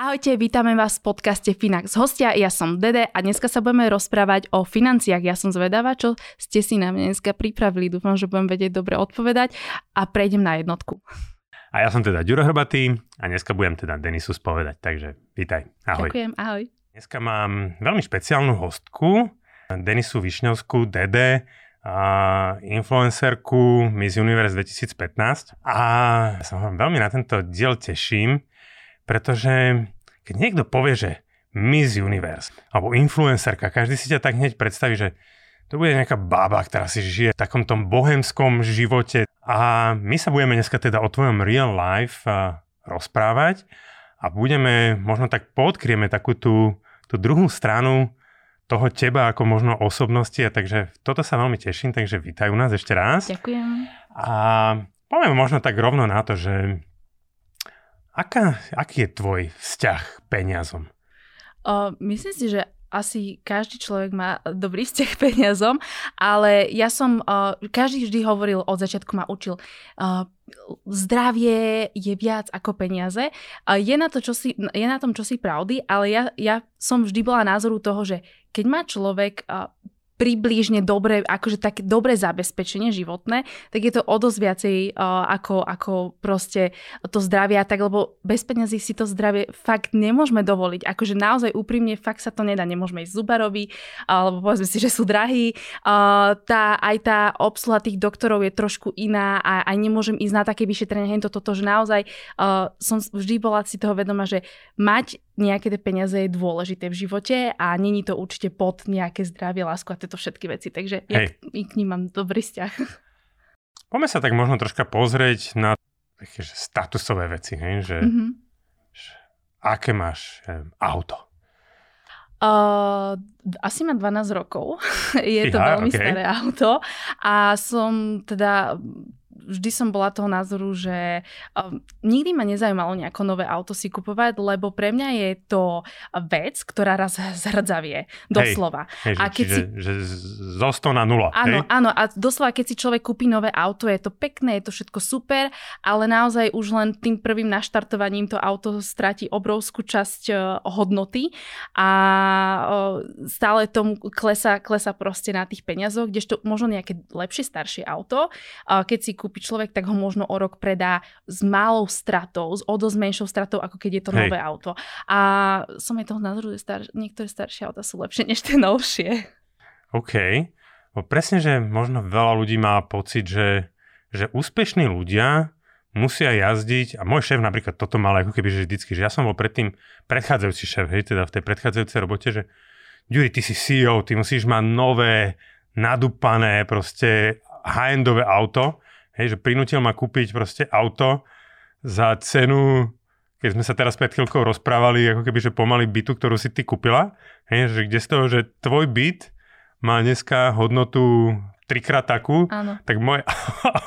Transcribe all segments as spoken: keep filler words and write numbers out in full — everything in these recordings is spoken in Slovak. Ahojte, vítame vás v podcaste Finax hostia, ja som Dede a dneska sa budeme rozprávať o financiách. Ja som zvedavá, čo ste si na mňa dneska pripravili. Dúfam, že budem vedieť dobre odpovedať a prejdem na jednotku. A ja som teda Juraj Hrbatý a dneska budem teda Denisu spovedať, takže vítaj, ahoj. Ďakujem, ahoj. Dneska mám veľmi špeciálnu hostku, Denisu Višňovskú, Dede, a influencerku Miss Universe dvetisícpätnásť. A ja sa vám veľmi na tento diel teším, pretože keď niekto povie, že Miss Universe alebo influencerka, každý si ťa tak hneď predstaví, že to bude nejaká baba, ktorá si žije v takom tom bohemskom živote. A my sa budeme dneska teda o tvojom real life rozprávať. A budeme, možno tak podkrieme takú tú, tú druhú stranu toho teba ako možno osobnosti. A takže toto sa veľmi teším, takže vítaj u nás ešte raz. Ďakujem. A poviem možno tak rovno na to, že aká, aký je tvoj vzťah k peniazom? O, myslím si, že asi každý človek má dobrý vzťah k peniazom, ale ja som, uh, každý vždy hovoril, od začiatku ma učil, uh, zdravie je viac ako peniaze. Uh, je, na to, čo si, je na tom, čo si pravdy, ale ja, ja som vždy bola názoru toho, že keď má človek uh, približne dobre, akože také dobré zabezpečenie životné, tak je to o dosť viacej uh, ako, ako proste to zdravie a tak, lebo bez peňazí si to zdravie fakt nemôžeme dovoliť. Akože naozaj úprimne fakt sa to nedá. Nemôžeme ísť zubarovi, alebo povedzme si, že sú drahí. Uh, tá, aj tá obsluha tých doktorov je trošku iná a aj nemôžem ísť na také vyšetrenie. Toto, to, že naozaj uh, som vždy bola si toho vedomá, že mať nejaké tie peniaze je dôležité v živote a není to určite pod nejaké zdravie, lásku a tieto všetky veci. Takže ja k nim mám dobrý vzťah. Poďme sa tak možno troška pozrieť na také statusové veci, hej? Že mm-hmm. aké máš ja viem, auto? Uh, asi mám dvanásť rokov. Je Iha, to veľmi okay. staré auto a som teda... Vždy som bola toho názoru, že um, nikdy ma nezaujímalo nejako nové auto si kupovať, lebo pre mňa je to vec, ktorá raz zhrdzavie. Doslova. Hej, hej, a keď čiže, si... že zo sto na nula. Áno, hej? Áno. A doslova, keď si človek kúpi nové auto, je to pekné, je to všetko super, ale naozaj už len tým prvým naštartovaním to auto stratí obrovskú časť uh, hodnoty a uh, stále tomu klesa, klesa proste na tých peniazoch, kdežto možno nejaké lepšie, staršie auto, uh, keď si kúpi človek, tak ho možno o rok predá s malou stratou, s o dosť menšou stratou, ako keď je to Hej. nové auto. A som aj toho názoru, že star- niektoré staršie auta sú lepšie než tie novšie. OK. No presne, že možno veľa ľudí má pocit, že, že úspešní ľudia musia jazdiť, a môj šéf napríklad toto mal ako keby že vždycky, že ja som bol predtým predchádzajúci šéf, hej, teda v tej predchádzajúcej robote, že Juri, ty si sí í ou, ty musíš mať nové, nadupané, proste high-endové auto. Hej, že prinútil ma kúpiť proste auto za cenu, keď sme sa teraz pred chvíľkou rozprávali, ako keby, že pomaly bytu, ktorú si ty kúpila. Hej, že kde z toho, že tvoj byt má dneska hodnotu trikrát takú, Áno. tak moje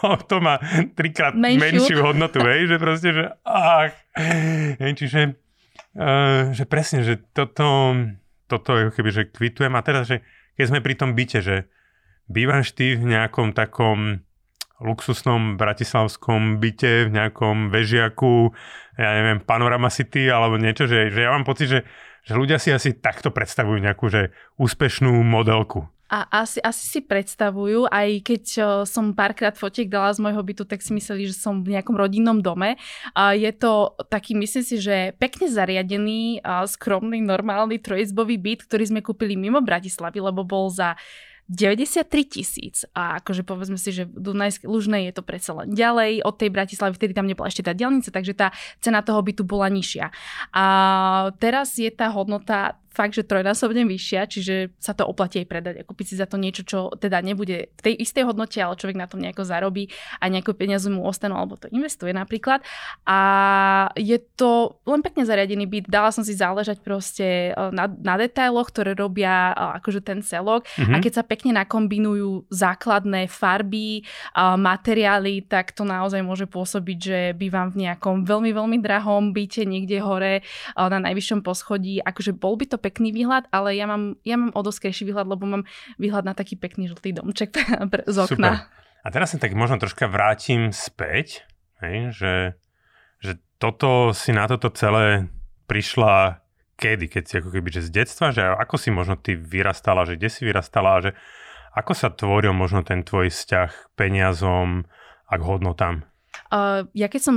auto má trikrát menšiu, menšiu hodnotu. Hej, že proste, že ach. Hej, čiže uh, že presne, že toto, toto ako keby, že kvitujem. A teraz, že keď sme pri tom byte, že bývaš ty v nejakom takom luxusnom bratislavskom byte, v nejakom vežiaku, ja neviem, Panorama City alebo niečo, že, že ja mám pocit, že, že ľudia si asi takto predstavujú nejakú že úspešnú modelku. A asi, asi si predstavujú, aj keď som párkrát fotiek dala z môjho bytu, tak si mysleli, že som v nejakom rodinnom dome. Je to taký, myslím si, že pekne zariadený, skromný, normálny trojizbový byt, ktorý sme kúpili mimo Bratislavy, lebo bol za deväťdesiattri tisíc. A akože povedzme si, že v Dunajskej Lužnej je to predsa len ďalej od tej Bratislavy, vtedy tam nebola ešte tá diaľnica, takže tá cena toho bytu bola nižšia. A teraz je tá hodnota fakt, že trojnásobne vyššia, čiže sa to oplatí aj predať a kúpiť si za to niečo, čo teda nebude v tej istej hodnote, ale človek na tom nejako zarobí a nejaké peniaze mu ostanú, alebo to investuje napríklad. A je to len pekne zariadený byt. Dala som si záležať proste na, na detailoch, ktoré robia akože ten celok. Mm-hmm. A keď sa pekne nakombinujú základné farby, materiály, tak to naozaj môže pôsobiť, že bývam v nejakom veľmi, veľmi drahom byte niekde hore na najvyššom poschodí. Akože bol by to pekný výhľad, ale ja mám, ja mám o dosť krajší výhľad, lebo mám výhľad na taký pekný žltý domček z okna. Super. A teraz sa tak možno troška vrátim späť, hej, že, že toto si na toto celé prišla kedy, keď si ako keby, že z detstva, že ako si možno ty vyrastala, že kde si vyrastala a že ako sa tvoril možno ten tvoj vzťah k peniazom a k hodnotám? Uh, ja keď som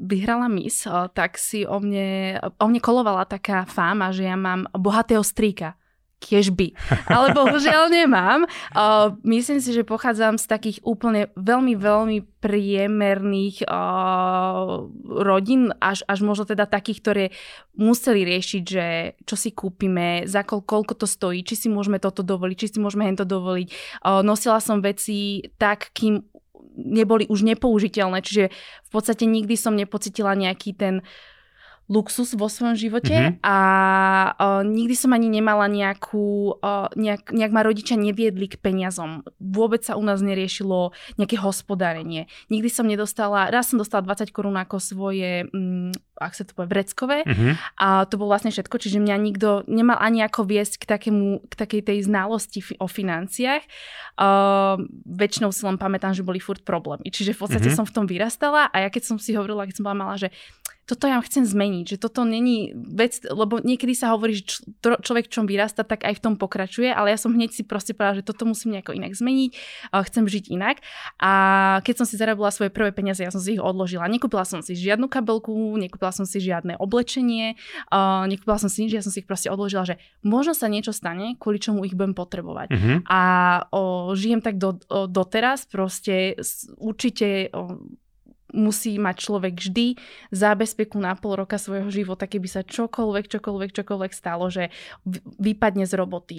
vyhrala Miss, uh, tak si o mne, o mne kolovala taká fáma, že ja mám bohatého strýka. Kiežby. Ale bohužiaľ nemám. Uh, myslím si, že pochádzam z takých úplne veľmi, veľmi priemerných uh, rodín, až, až možno teda takých, ktoré museli riešiť, že čo si kúpime, za koľko, koľko to stojí, či si môžeme toto dovoliť, či si môžeme hento dovoliť. Uh, nosila som veci tak, kým neboli už nepoužiteľné, čiže v podstate nikdy som nepocítila nejaký ten luxus vo svojom živote, mm-hmm. a o, nikdy som ani nemala nejakú, o, nejak, nejak ma rodičia neviedli k peniazom. Vôbec sa u nás neriešilo nejaké hospodárenie. Nikdy som nedostala, raz som dostala dvadsať korún ako svoje, m, ak sa to povie, vreckové, mm-hmm. a to bolo vlastne všetko, čiže mňa nikto nemal ani ako viesť k, takému, k takej tej znalosti fi, o financiách. O, väčšinou si len pamätám, že boli furt problémy. Čiže v podstate mm-hmm. som v tom vyrastala a ja keď som si hovorila, keď som bola malá, že toto ja chcem zmeniť, že toto není vec, lebo niekedy sa hovorí, že čo, človek v čom vyrasta, tak aj v tom pokračuje, ale ja som hneď si proste povedala, že toto musím nejako inak zmeniť, chcem žiť inak. A keď som si zarobila svoje prvé peniaze, ja som si ich odložila. Nekúpila som si žiadnu kabelku, nekúpila som si žiadne oblečenie, nekúpila som si nič, ja som si ich proste odložila, že možno sa niečo stane, kvôli čomu ich budem potrebovať. Mm-hmm. A o, žijem tak do, o, doteraz, proste určite... O, musí mať človek vždy zábezpeku na pol roka svojho života, keby sa čokoľvek, čokoľvek, čokoľvek stalo, že vypadne z roboty,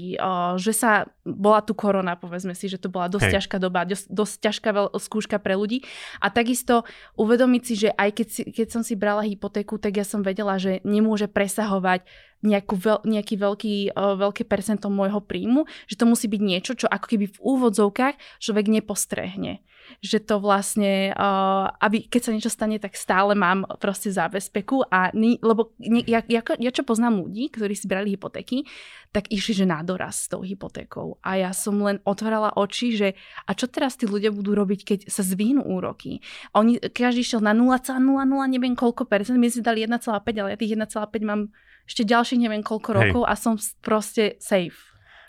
že sa, bola tu korona, povedzme si, že to bola dosť Hej. ťažká doba, dosť, dosť ťažká skúška pre ľudí. A takisto uvedomiť si, že aj keď, si, keď som si brala hypotéku, tak ja som vedela, že nemôže presahovať nejakú veľ, nejaký veľký, veľké percento môjho príjmu, že to musí byť niečo, čo ako keby v úvodzovkách človek nepostrehne. Že to vlastne, uh, aby keď sa niečo stane, tak stále mám proste zábezpeku. A ni, lebo ni, ja, ja, ja čo poznám ľudí, ktorí si brali hypotéky, tak išli, že na doraz s tou hypotékou. A ja som len otvárala oči, že a čo teraz tí ľudia budú robiť, keď sa zvýhnú úroky? Oni, každý šiel na nula celá nula nula, neviem koľko percent, my si dali jeden celá päť, ale ja tých jeden celá päť mám ešte ďalších neviem koľko rokov. Hej. A som proste safe.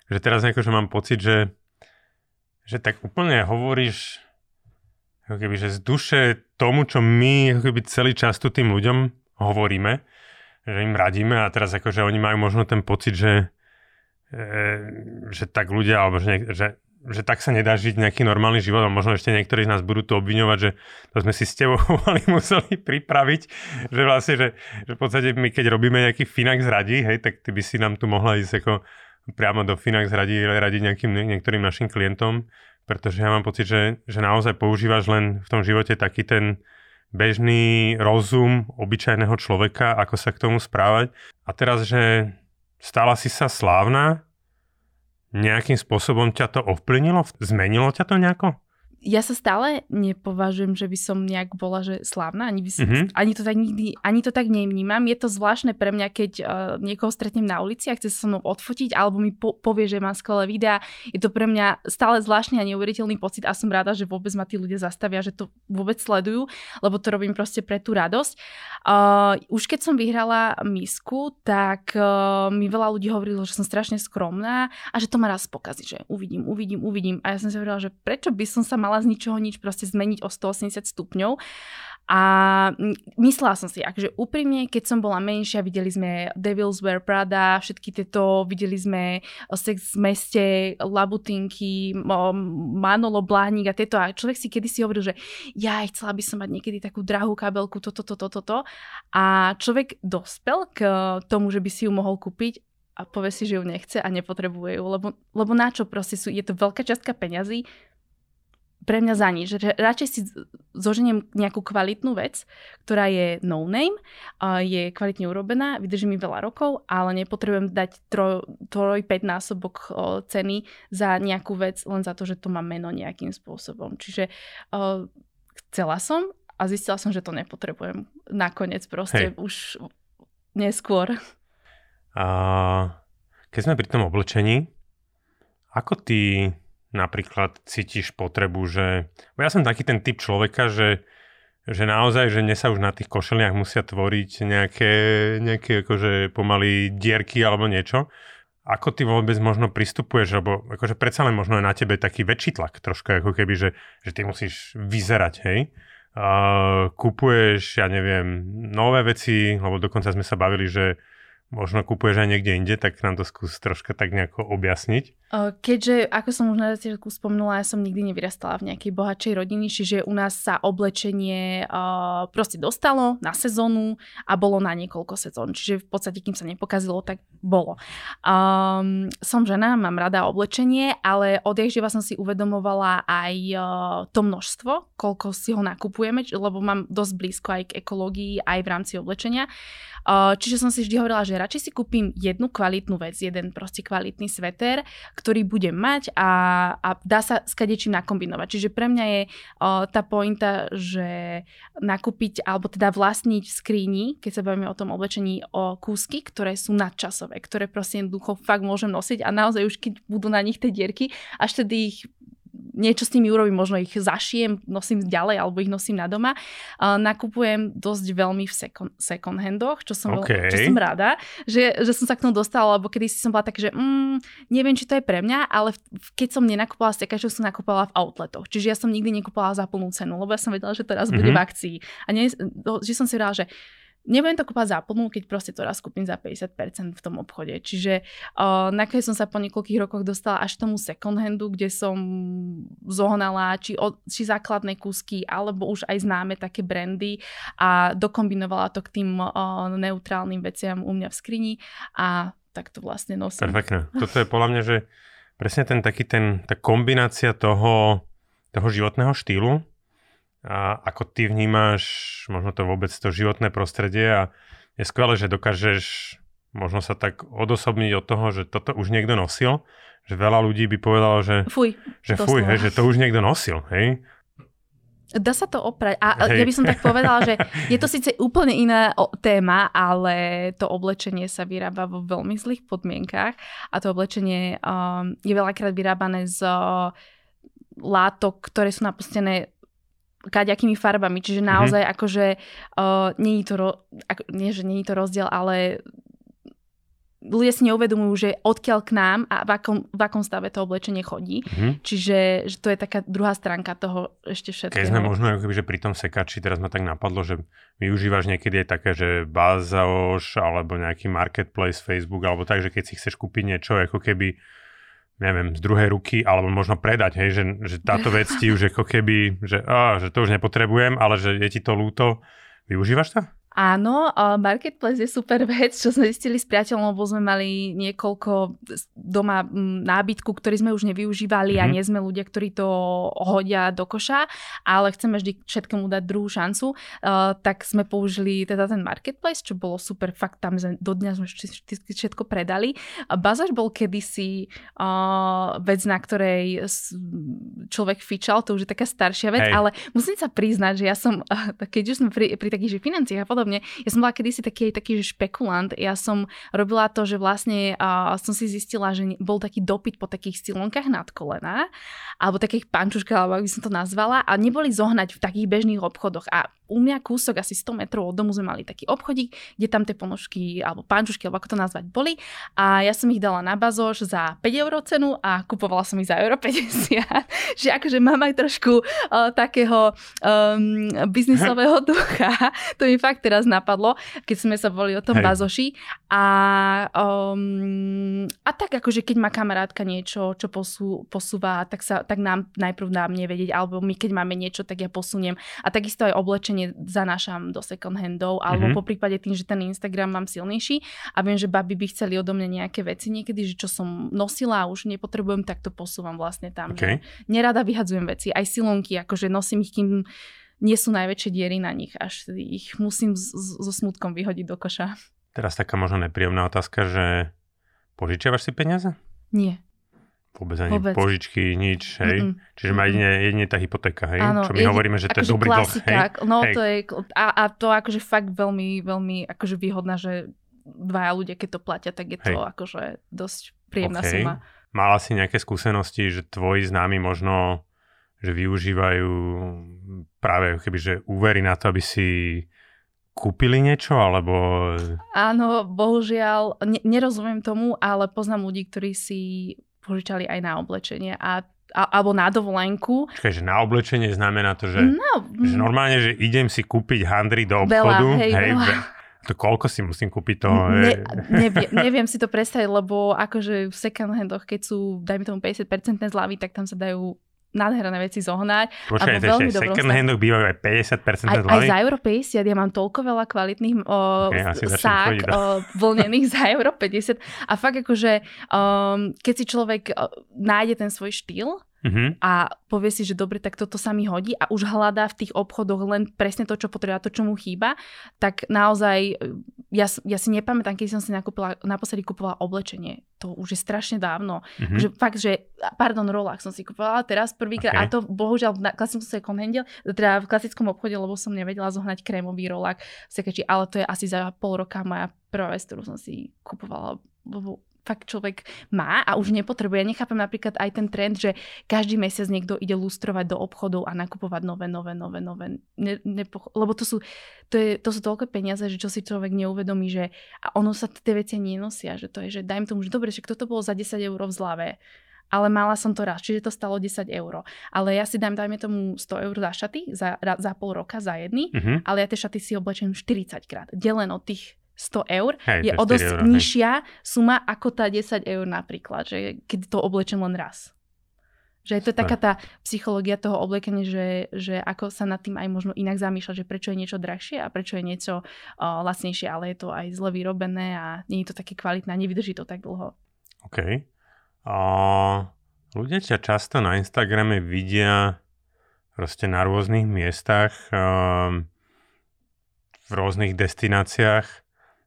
Že teraz akože mám pocit, že, že tak úplne hovoríš ako keby, že z duše tomu, čo my ako keby celý čas tu tým ľuďom hovoríme, že im radíme a teraz akože oni majú možno ten pocit, že, e, že tak ľudia, alebo že, že, že tak sa nedá žiť nejaký normálny život a možno ešte niektorí z nás budú tu obviňovať, že to sme si s tebou museli pripraviť, že vlastne, že, že v podstate my keď robíme nejaký Finax radí, hej, tak ty by si nám tu mohla ísť ako priamo do Finax radí, radiť nejakým niektorým našim klientom, pretože ja mám pocit, že, že naozaj používaš len v tom živote taký ten bežný rozum obyčajného človeka, ako sa k tomu správať. A teraz, že stala si sa slávna, nejakým spôsobom ťa to ovplynilo? Zmenilo ťa to nejako? Ja sa stále nepovažujem, že by som nejak bola že slávna, ani, by som, mm-hmm. ani to tak nikdy, ani to tak nevnímam. Je to zvláštne pre mňa, keď uh, niekoho stretnem na ulici a chce sa so mnou odfotiť, alebo mi po- povie, že mám skvelé videá. Je to pre mňa stále zvláštny a neuveriteľný pocit a som rada, že vôbec ma tí ľudia zastavia, že to vôbec sledujú, lebo to robím proste pre tú radosť. Uh, už keď som vyhrala misku, tak uh, mi veľa ľudí hovorilo, že som strašne skromná a že to ma raz pokazí, že uvidím, uvidím, uvidím. A ja som si hovorila, že prečo by som sa mala z ničoho nič proste zmeniť o stoosemdesiat stupňov. A myslela som si, akože úprimne, keď som bola menšia, videli sme Devil's Wear Prada, všetky tieto, videli sme Sex v meste, Labutinky, Manolo Blahník a tieto. A človek si kedysi hovoril, že ja chcela by som mať niekedy takú drahú kabelku, toto, toto, toto. To, to. A človek dospel k tomu, že by si ju mohol kúpiť a povie si, že ju nechce a nepotrebuje ju, lebo, lebo na čo proste sú, je to veľká častka peňazí pre mňa za nič. Radšej si zoženiem nejakú kvalitnú vec, ktorá je no name, je kvalitne urobená, vydrží mi veľa rokov, ale nepotrebujem dať tri až päť násobok ceny za nejakú vec, len za to, že to má meno nejakým spôsobom. Čiže chcela som a zistila som, že to nepotrebujem. Nakoniec proste Hej. už neskôr. A keď sme pri tom oblečení, ako ty napríklad cítiš potrebu, že... Bo ja som taký ten typ človeka, že, že naozaj, že mne sa už na tých košeliach musia tvoriť nejaké, nejaké akože pomaly dierky alebo niečo. Ako ty vôbec možno pristupuješ, lebo akože predsa len možno je na tebe taký väčší tlak troška, ako keby, že, že ty musíš vyzerať, hej? Uh, kupuješ, ja neviem, nové veci, lebo dokonca sme sa bavili, že možno kupuješ aj niekde inde, tak nám to skús troška tak nejako objasniť. Keďže, ako som už na začiatku spomnula, ja som nikdy nevyrastala v nejakej bohatšej rodine, čiže u nás sa oblečenie uh, proste dostalo na sezónu a bolo na niekoľko sezón. Čiže v podstate, kým sa nepokazilo, tak bolo. Um, som žena, mám rada oblečenie, ale odjakživa som si uvedomovala aj uh, to množstvo, koľko si ho nakupujeme, lebo mám dosť blízko aj k ekológii, aj v rámci oblečenia. Uh, čiže som si vždy hovorila, že radšej si kúpim jednu kvalitnú vec, jeden proste kvalitný sveter, ktorý budem mať a, a dá sa s kadečím nakombinovať. Čiže pre mňa je uh, tá pointa, že nakúpiť, alebo teda vlastniť v skrini, keď sa bavíme o tom oblečení, o kúsky, ktoré sú nadčasové, ktoré proste jednoducho fakt môžem nosiť a naozaj už keď budú na nich tie dierky, až tedy ich niečo s nimi urobím, možno ich zašijem, nosím ďalej, alebo ich nosím na doma. Uh, nakupujem dosť veľmi v second, second handoch, čo som, okay. veľ, čo som rada, že, že som sa k tomu dostala, lebo kedysi som bola tak, že mm, neviem, či to je pre mňa, ale v, keď som nenakupovala z tekačov, som nakupovala v outletoch. Čiže ja som nikdy nekupovala za plnú cenu, lebo ja som vedela, že teraz mm-hmm. bude v akcii. A nie, že som si vrala, že nebudem to kúpať za plnú, keď proste to raz kúpim za päťdesiat percent v tom obchode. Čiže uh, nakoniec som sa po niekoľkých rokoch dostala až k tomu second handu, kde som zohnala či, od, či základné kúsky, alebo už aj známe také brandy a dokombinovala to k tým uh, neutrálnym veciam u mňa v skrini a tak to vlastne nosím. Perfektne. Toto je podľa mňa, že presne ten taký ten, tá kombinácia toho, toho životného štýlu. A ako ty vnímaš možno to vôbec to životné prostredie a je skvelé, že dokážeš možno sa tak odosobniť od toho, že toto už niekto nosil, že veľa ľudí by povedalo, že fuj, že, fuj, hej, že to už niekto nosil. Hej. Dá sa to oprať. A hej. ja by som tak povedala, že je to síce úplne iná téma, ale to oblečenie sa vyrába vo veľmi zlých podmienkách a to oblečenie um, je veľakrát vyrábané z uh, látok, ktoré sú napustené kaďakými farbami, čiže naozaj mm-hmm. akože uh, nie je to ro- ako, nie, že nie je to rozdiel, ale ľudia si neuvedomujú, že odkiaľ k nám a v akom, v akom stave to oblečenie chodí. Mm-hmm. Čiže že to je taká druhá stránka toho ešte všetkého. Keď sme možno ako keby, že pri tom sekači, teraz ma tak napadlo, že využívaš niekedy aj také, že Bazaoš alebo nejaký marketplace Facebook, alebo tak, že keď si chceš kúpiť niečo ako keby neviem, z druhej ruky, alebo možno predať, hej, že, že táto vec ti už ako keby, že, á, že to už nepotrebujem, ale že je ti to ľúto. Využívaš to? Áno, marketplace je super vec, čo sme zistili s priateľom, lebo sme mali niekoľko doma nábytku, ktorý sme už nevyužívali mm-hmm. a nie sme ľudia, ktorí to hodia do koša, ale chceme vždy všetkému dať druhú šancu, uh, tak sme použili teda ten marketplace, čo bolo super, fakt tam sme, do dňa sme všetko predali. Bazaž bol kedysi uh, vec, na ktorej človek fičal, to už je taká staršia vec, Hej. ale musím sa priznať, že ja som, keď už sme pri, pri takých financiách a podobne, ja som bola kedysi taký, taký že špekulant. Ja som robila to, že vlastne uh, som si zistila, že bol taký dopyt po takých silonkách nad kolena alebo takých pančuškách, alebo ak by som to nazvala a neboli zohnať v takých bežných obchodoch a u mňa kúsok asi sto metrov od domu sme mali taký obchodík, kde tam tie ponožky alebo pančušky, alebo ako to nazvať, boli a ja som ich dala na Bazoš za päť eur cenu a kupovala som ich za euro päťdesiat, že akože mám aj trošku uh, takého um, biznisového ducha. To mi fakt teraz napadlo, keď sme sa volili o tom Hej. Bazoši a, um, a tak akože keď má kamarátka niečo, čo posú, posúva, tak, sa, tak nám najprv dá mne vedieť, alebo my keď máme niečo, tak ja posuniem a takisto aj oblečenie nezanášam do second handov, alebo mm-hmm. po prípade tým, že ten Instagram mám silnejší a viem, že baby by chceli odo mňa nejaké veci niekedy, že čo som nosila a už nepotrebujem, tak to posúvam vlastne tam. Okay. Nerada vyhadzujem veci, aj silonky, akože nosím ich, kým nie sú najväčšie diery na nich, až ich musím so smutkom vyhodiť do koša. Teraz taká možno nepríjemná otázka, že požičiavaš si peniaze? Nie. Vôbec ani Vôbec. požičky, nič, hej? Mm-mm. Čiže má jedine, jedine tá hypotéka, hej? Áno, čo my jedine, hovoríme, že to je dobrý dlh, hej? No, hej. To je, a, a to akože fakt veľmi, veľmi akože výhodná, že dvaja ľudia, keď to platia, tak je hej. to akože dosť príjemná okay. suma. Mala si nejaké skúsenosti, že tvoji známi možno, že využívajú práve kebyže úvery na to, aby si kúpili niečo, alebo... Áno, bohužiaľ, ne- nerozumiem tomu, ale poznám ľudí, ktorí si požičali aj na oblečenie a, a, alebo na dovolenku. Čiže na oblečenie znamená to, že, no, že normálne, že idem si kúpiť handry do obchodu. Veľa, hej, hej, veľa. To koľko si musím kúpiť to? Ne, nevie, neviem si to predstaviť, lebo akože v second handoch, keď sú, dajme tomu päťdesiat percent zľavy, tak tam sa dajú nádherné veci zohnať. Počkaj, veľmi ešte second handoch bývajú aj päťdesiat percent zľavy? Aj, aj za euro päťdesiat, ja mám toľko veľa kvalitných o, okay, sák o, vlnených za euro päťdesiat a fakt akože um, keď si človek o, nájde ten svoj štýl mm-hmm. a povie si, že dobre, tak toto sa mi hodí a už hľadá v tých obchodoch len presne to, čo potrebuje, to, čo mu chýba, tak naozaj ja, ja si nepamätám, keď som si nakúpila, naposledy kúpila oblečenie. To už je strašne dávno. Mm-hmm. Že fakt, že pardon, rolách som si kúpila teraz prvýkrát okay. a to bohužiaľ na klasickom sa konhendel, teda v klasickom obchode, lebo som nevedela zohnať krémový rolák, sekeči, ale to je asi za pol roka moja prvá vec, ktorú som si kúpovala, lebo fakt človek má a už nepotrebuje. Nechápem napríklad aj ten trend, že každý mesiac niekto ide lustrovať do obchodov a nakupovať nové, nové, nové, nové. Ne, nepoch- lebo to sú, to, je, to sú toľko peniaze, že čo si človek neuvedomí, že a ono sa tie veci nenosia, že to je, že dajme tomu, že dobre, že kto to bolo za desať eur v zľave, ale mala som to raz, čiže to stalo desať eur. Ale ja si dám, dajme tomu sto eur za šaty, za, za pol roka, za jedny, mm-hmm. ale ja tie šaty si oblečem štyridsať krát, delen od tých sto eur, hej, je o dosť euro, nižšia hej. suma ako tá desať eur napríklad, že keď to oblečem len raz. Že to je taká tá psychológia toho oblekenia, že, že ako sa nad tým aj možno inak zamýšľať, že prečo je niečo drahšie a prečo je niečo uh, lacnejšie, ale je to aj zle vyrobené a nie je to také kvalitné, nevydrží to tak dlho. OK. Uh, ľudia ťa často na Instagrame vidia proste na rôznych miestach, uh, v rôznych destináciách.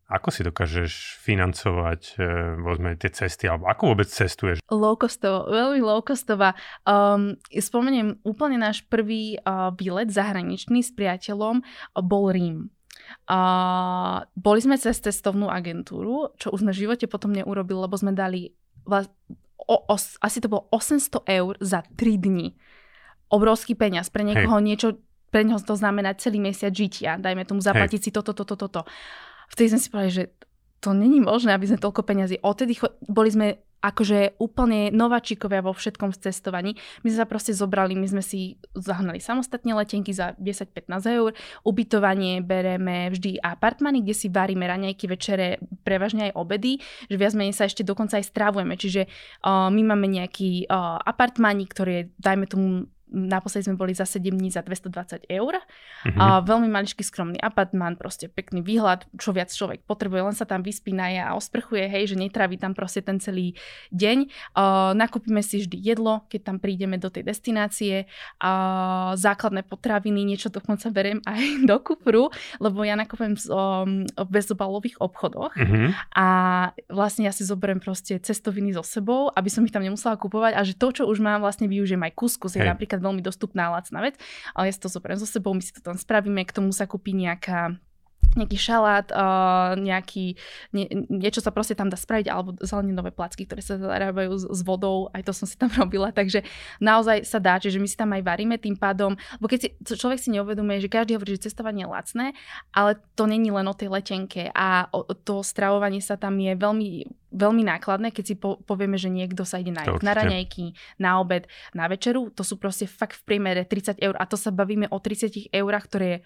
Ako si dokážeš financovať e, tie cesty, alebo ako vôbec cestuješ? Low-costovo, veľmi low-costová. Um, spomeniem, úplne náš prvý uh, bilet zahraničný s priateľom bol Rím. Uh, boli sme cez cestovnú agentúru, čo už sme v živote potom neurobili, lebo sme dali vlast... o, os, asi to bolo osemsto eur za tri dni. Obrovský peniaz pre niekoho, hej. niečo, pre neho to znamená celý mesiac žitia. Dajme tomu zaplatiť hej. si toto, toto, toto. To. Vtedy sme si povedali, že to není možné, aby sme toľko peňazí. Odtedy cho- boli sme akože úplne nováčikovia vo všetkom v cestovaní. My sme sa proste zobrali, my sme si zahnali samostatne letenky za desať pätnásť eur. Ubytovanie bereme vždy apartmany, kde si varíme raňajky, večere, prevažne aj obedy, že viac menej sa ešte dokonca aj strávujeme. Čiže uh, my máme nejaký uh, apartmánik, ktorý je, dajme tomu, naposledy sme boli za sedem dní za dvesto dvadsať eur. Mm-hmm. A veľmi maličký skromný apartmán, proste pekný výhľad, čo viac človek potrebuje, len sa tam vyspínaje a osprchuje, hej, že netraví tam proste ten celý deň. Uh, nakúpime si vždy jedlo, keď tam prídeme do tej destinácie. Uh, základné potraviny, niečo dokonca beriem aj do kufru, lebo ja nakúpim v um, bezobalových obchodoch. Mm-hmm. A vlastne ja si zoberiem proste cestoviny so sebou, aby som ich tam nemusela kupovať a že to, čo už mám, vlastne využijem aj kuskus, hey. napríklad veľmi dostupná lacná vec, ale ja si to zoberiem so sebou, my si to tam spravíme, k tomu sa kúpi nejaká, nejaký šalát, uh, nejaký, nie, niečo sa proste tam dá spraviť, alebo zeleninové placky, ktoré sa zarábajú s, s vodou, aj to som si tam robila, takže naozaj sa dá, čiže my si tam aj varíme tým pádom, lebo keď si, človek si neuvedomuje, že každý hovorí, že cestovanie je lacné, ale to není len o tej letenke a o, to stravovanie sa tam je veľmi veľmi nákladné, keď si po, povieme, že niekto sa ide nájsť na raňajky, na obed, na večeru, to sú proste fakt v priemere tridsať eur a to sa bavíme o tridsať eurách, ktoré je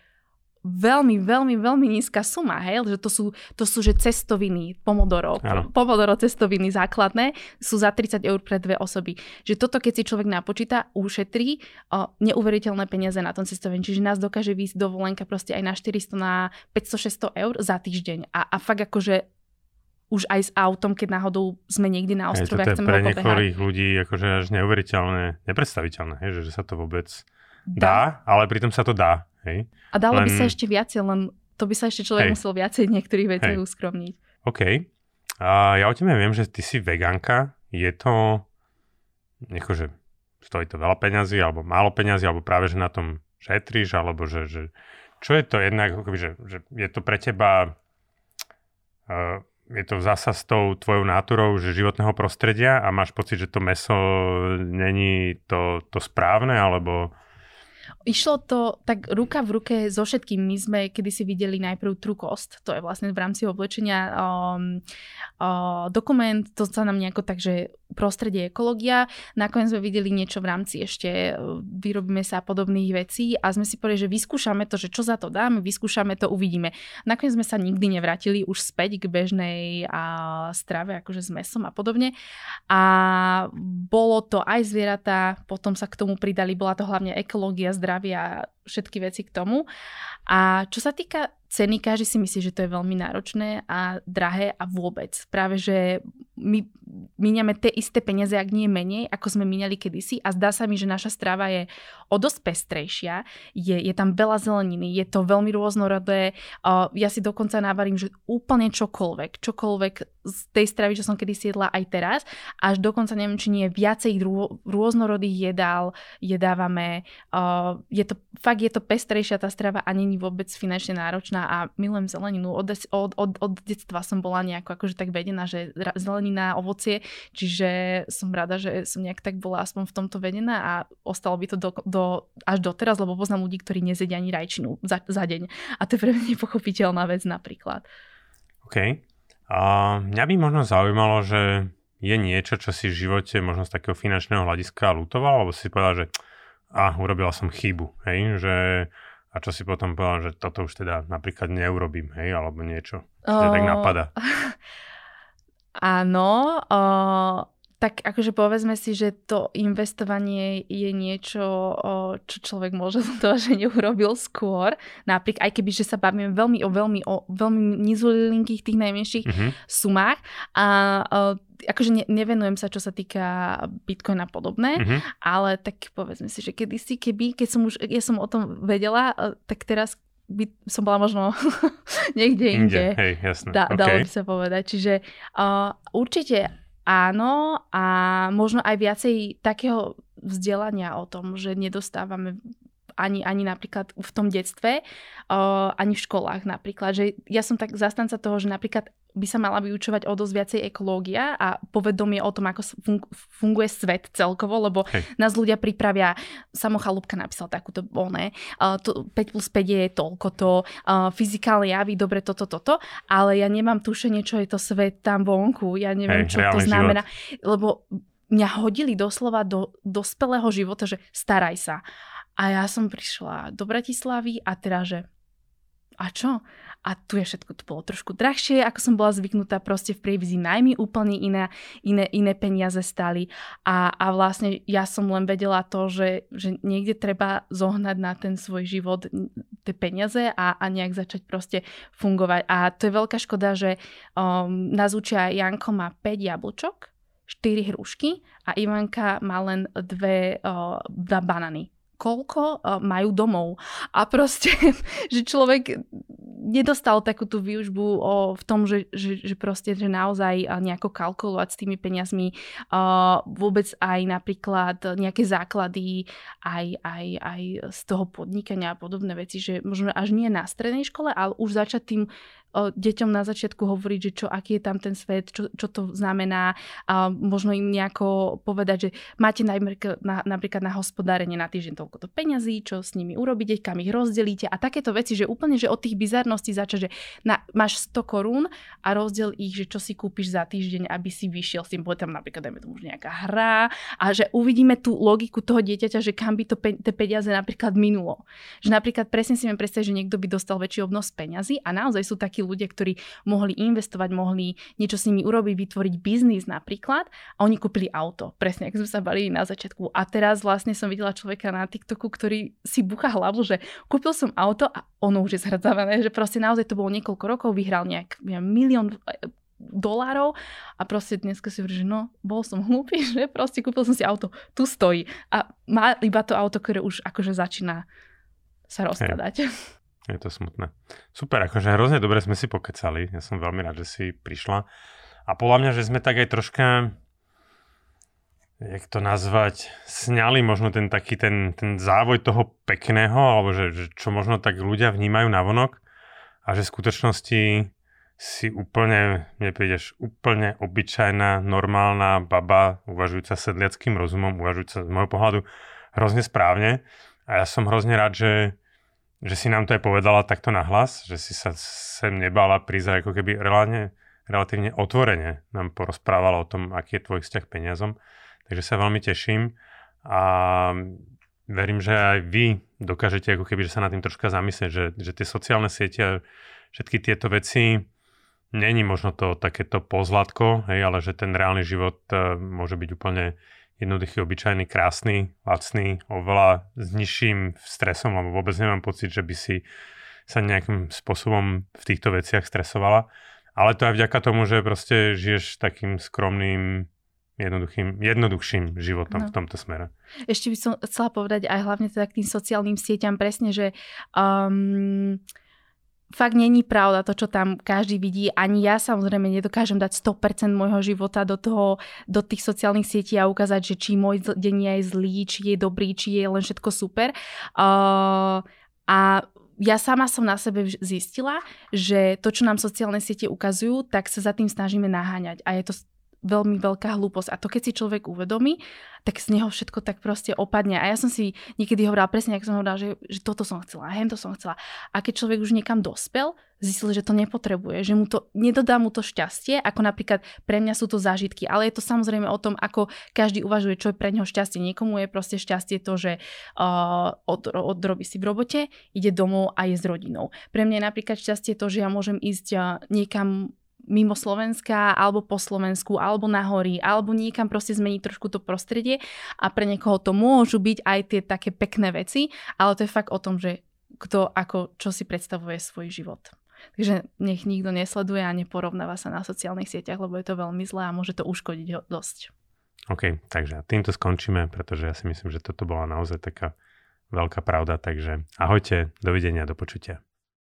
veľmi, veľmi, veľmi nízka suma, hej, že to sú, to sú že cestoviny, pomodoro, ano. pomodoro cestoviny základné, sú za tridsať eur pre dve osoby. Že toto, keď si človek napočíta, ušetrí o, neuveriteľné peniaze na tom cestovení. Čiže nás dokáže výsť dovolenka proste aj na štyristo, na päťsto šesťsto eur za týždeň. A, a fakt akože už aj s autom, keď náhodou sme niekde na ostrove a chceme ho pobehať. Pre niektorých ľudí akože až neuveriteľné, nepredstaviteľné, hej, že, že sa to vôbec dá, dá ale pritom sa to dá. Hej. A dalo len... by sa ešte viacej, len to by sa ešte človek Hej. musel viacej niektorých vecí uskromniť. OK. Uh, ja o tebe viem, že ty si vegánka. Je to, akože stojí to veľa peňazí, alebo málo peňazí, alebo práve, že na tom šetríš, alebo že, že... Čo je to jednak, akoby, že, že je to pre teba, uh, je to zasa s tou tvojou náturou, že životného prostredia a máš pocit, že to mäso není to, to správne, alebo... Išlo to tak ruka v ruke so všetkým. My sme kedysi videli najprv True Cost, to je vlastne v rámci oblečenia um, um, dokument, to sa nám nejako tak, že prostredie, ekológia. Nakoniec sme videli niečo v rámci ešte výrobíme sa podobných vecí a sme si povedali, že vyskúšame to, že čo za to dáme, vyskúšame to, uvidíme. Nakoniec sme sa nikdy nevrátili už späť k bežnej a, strave, akože s mäsom a podobne. A bolo to aj zvieratá, potom sa k tomu pridali, bola to hlavne ekológia, zdravie a všetky veci k tomu. A čo sa týka ceny, každý si myslí, že to je veľmi náročné a drahé a vôbec. Práve, že my míňame tie isté peniaze, ak nie menej, ako sme míňali kedysi a zdá sa mi, že naša strava je o dosť pestrejšia, je, je tam veľa zeleniny, je to veľmi rôznorodé. Uh, ja si dokonca navarím, že úplne čokoľvek, čokoľvek z tej stravy, čo som kedysi jedla aj teraz, až dokonca neviem, či nie viacej rô, rôznorodých jedál jedávame. Uh, je to, fakt je to pestrejšia tá strava a není vôbec finančne náročná. A milujem zeleninu. Od, od, od, od detstva som bola nejako akože tak vedená, že zelenina, ovocie, čiže som rada, že som nejak tak bola aspoň v tomto vedená a ostalo by to do, do, až doteraz, lebo poznám ľudí, ktorí nezjedia ani rajčinu za, za deň. A to je pre mňa nepochopiteľná vec napríklad. OK. A mňa by možno zaujímalo, že je niečo, čo si v živote možno z takého finančného hľadiska ľutoval, alebo si povedal, že ah, urobila som chybu, hej, že... A čo si potom povedal, že toto už teda napríklad neurobím, hej, alebo niečo. Čo ťa tak napadá. Áno, uh, tak akože povedzme si, že to investovanie je niečo, uh, čo človek môže to, že neurobil skôr. Napríklad, aj keby, že sa bavíme veľmi o veľmi, o veľmi nízolinkých tých najmenších mm-hmm. sumách. A uh, akože ne, nevenujem sa, čo sa týka Bitcoina podobné, mm-hmm. ale tak povedzme si, že kedysi, keby, keď som už, ja som o tom vedela, tak teraz by som bola možno niekde inde. Hej, jasné. Da, okay. Dalo by sa povedať. Čiže uh, určite áno a možno aj viacej takého vzdelania o tom, že nedostávame ani, ani napríklad v tom detstve, uh, ani v školách napríklad. Že ja som tak zastanca toho, že napríklad by sa mala vyučovať o dosť viacej ekológia a povedomie o tom, ako funguje svet celkovo, lebo Hej. nás ľudia pripravia, Samo Chalúbka napísal takúto, oné, uh, to, päť plus päť je toľko to, uh, fyzikálne javy, dobre toto, toto, ale ja nemám tušenie, čo je to svet tam vonku, ja neviem, Hej, čo to znamená, život. Lebo mňa hodili doslova do dospelého života, že staraj sa. A ja som prišla do Bratislavy a teda, že a čo? A tu je všetko, to bolo trošku drahšie, ako som bola zvyknutá, proste v prievizi najmy úplne iné, iné, iné peniaze stali. A, a vlastne ja som len vedela to, že, že niekde treba zohnať na ten svoj život tie peniaze a, a nejak začať proste fungovať. A to je veľká škoda, že um, nás učia, Janko má päť jablčok, štyri hrušky a Ivanka má len dve, uh, dva banany. Koľko majú domov. A proste, že človek nedostal takú tú výučbu v tom, že, že, že proste, že naozaj nejako kalkulovať s tými peniazmi, vôbec aj napríklad nejaké základy aj, aj, aj z toho podnikania a podobné veci, že možno až nie na strednej škole, ale už začať tým deťom na začiatku hovoriť, že čo, aký je tam ten svet, čo, čo to znamená, a možno im nejako povedať, že máte napríklad na hospodárenie na týždeň toľko to peňazí, čo s nimi urobíte, kam ich rozdelíte a takéto veci, že úplne, že od tých bizarností začať, že na, máš sto korún a rozdiel ich, že čo si kúpiš za týždeň, aby si vyšiel s tým, bude tam napríklad, dajme tomu, že nejaká hra a že uvidíme tú logiku toho dieťaťa, že kam by to pe- te peniaze napríklad minulo. Že napríklad presne si mi predstaviť, že niekto by dostal väčší obnos peňazí a naozaj sú takí ľudia, ktorí mohli investovať, mohli niečo s nimi urobiť, vytvoriť biznis napríklad a oni kúpili auto. Presne, ako sme sa bavili na začiatku. A teraz vlastne som videla človeka na TikToku, ktorý si bucha hlavu, že kúpil som auto a ono už je zhrdzavené, že proste naozaj to bolo niekoľko rokov, vyhral nejak milión dolárov a proste dneska si hovorí, že no, bol som hlúpy, že proste kúpil som si auto, tu stojí a má iba to auto, ktoré už akože začína sa rozkladať. Hey. Je to smutné. Super, akože hrozne dobre sme si pokecali. Ja som veľmi rád, že si prišla. A podľa mňa, že sme tak aj troška, jak to nazvať, sňali možno ten taký ten, ten závoj toho pekného, alebo že, že čo možno tak ľudia vnímajú navonok a že v skutočnosti si úplne, neprídeš, úplne obyčajná, normálna baba, uvažujúca sedliackým rozumom, uvažujúca z môjho pohľadu hrozne správne. A ja som hrozne rád, že že si nám to aj povedala takto nahlas, že si sa sem nebala prísť ako keby relatívne, relatívne otvorene nám porozprávala o tom, aký je tvoj vzťah k peniazom. Takže sa veľmi teším a verím, že aj vy dokážete ako keby, že sa nad tým troška zamyslieť, že, že tie sociálne siete a všetky tieto veci není možno to takéto pozlátko, hej, ale že ten reálny život môže byť úplne jednoduchý, obyčajný, krásny, lacný, oveľa s nižším stresom, lebo vôbec nemám pocit, že by si sa nejakým spôsobom v týchto veciach stresovala. Ale to aj vďaka tomu, že proste žiješ takým skromným, jednoduchým, jednoduchším životom no. v tomto smere. Ešte by som chcela povedať aj hlavne teda k tým sociálnym sieťam presne, že um... fakt není pravda to, čo tam každý vidí. Ani ja samozrejme nedokážem dať sto percent môjho života do toho, do tých sociálnych sietí a ukázať, že či môj deň je zlý, či je dobrý, či je len všetko super. Uh, a ja sama som na sebe zistila, že to, čo nám sociálne siete ukazujú, tak sa za tým snažíme naháňať. A je to veľmi veľká hlúposť. A to, keď si človek uvedomí, tak z neho všetko tak proste opadne. A ja som si niekedy hovorila presne, ako som hovorila, že, že toto som chcela, hen to som chcela. A keď človek už niekam dospel, zistil, že to nepotrebuje, že mu to, nedodá mu to šťastie, ako napríklad pre mňa sú to zážitky, ale je to samozrejme o tom, ako každý uvažuje, čo je pre neho šťastie. Niekomu je proste šťastie to, že uh, od, odrobí si v robote, ide domov a je s rodinou. Pre mňa je napríklad šťastie to, že ja môžem ísť uh, niekam mimo Slovenska, alebo po Slovensku, alebo na hory, alebo niekam proste zmeniť trošku to prostredie a pre niekoho to môžu byť aj tie také pekné veci, ale to je fakt o tom, že kto ako, čo si predstavuje svoj život. Takže nech nikto nesleduje a neporovnáva sa na sociálnych sieťach, lebo je to veľmi zlé a môže to uškodiť ho dosť. OK, takže týmto skončíme, pretože ja si myslím, že toto bola naozaj taká veľká pravda, takže ahojte, dovidenia, do počutia.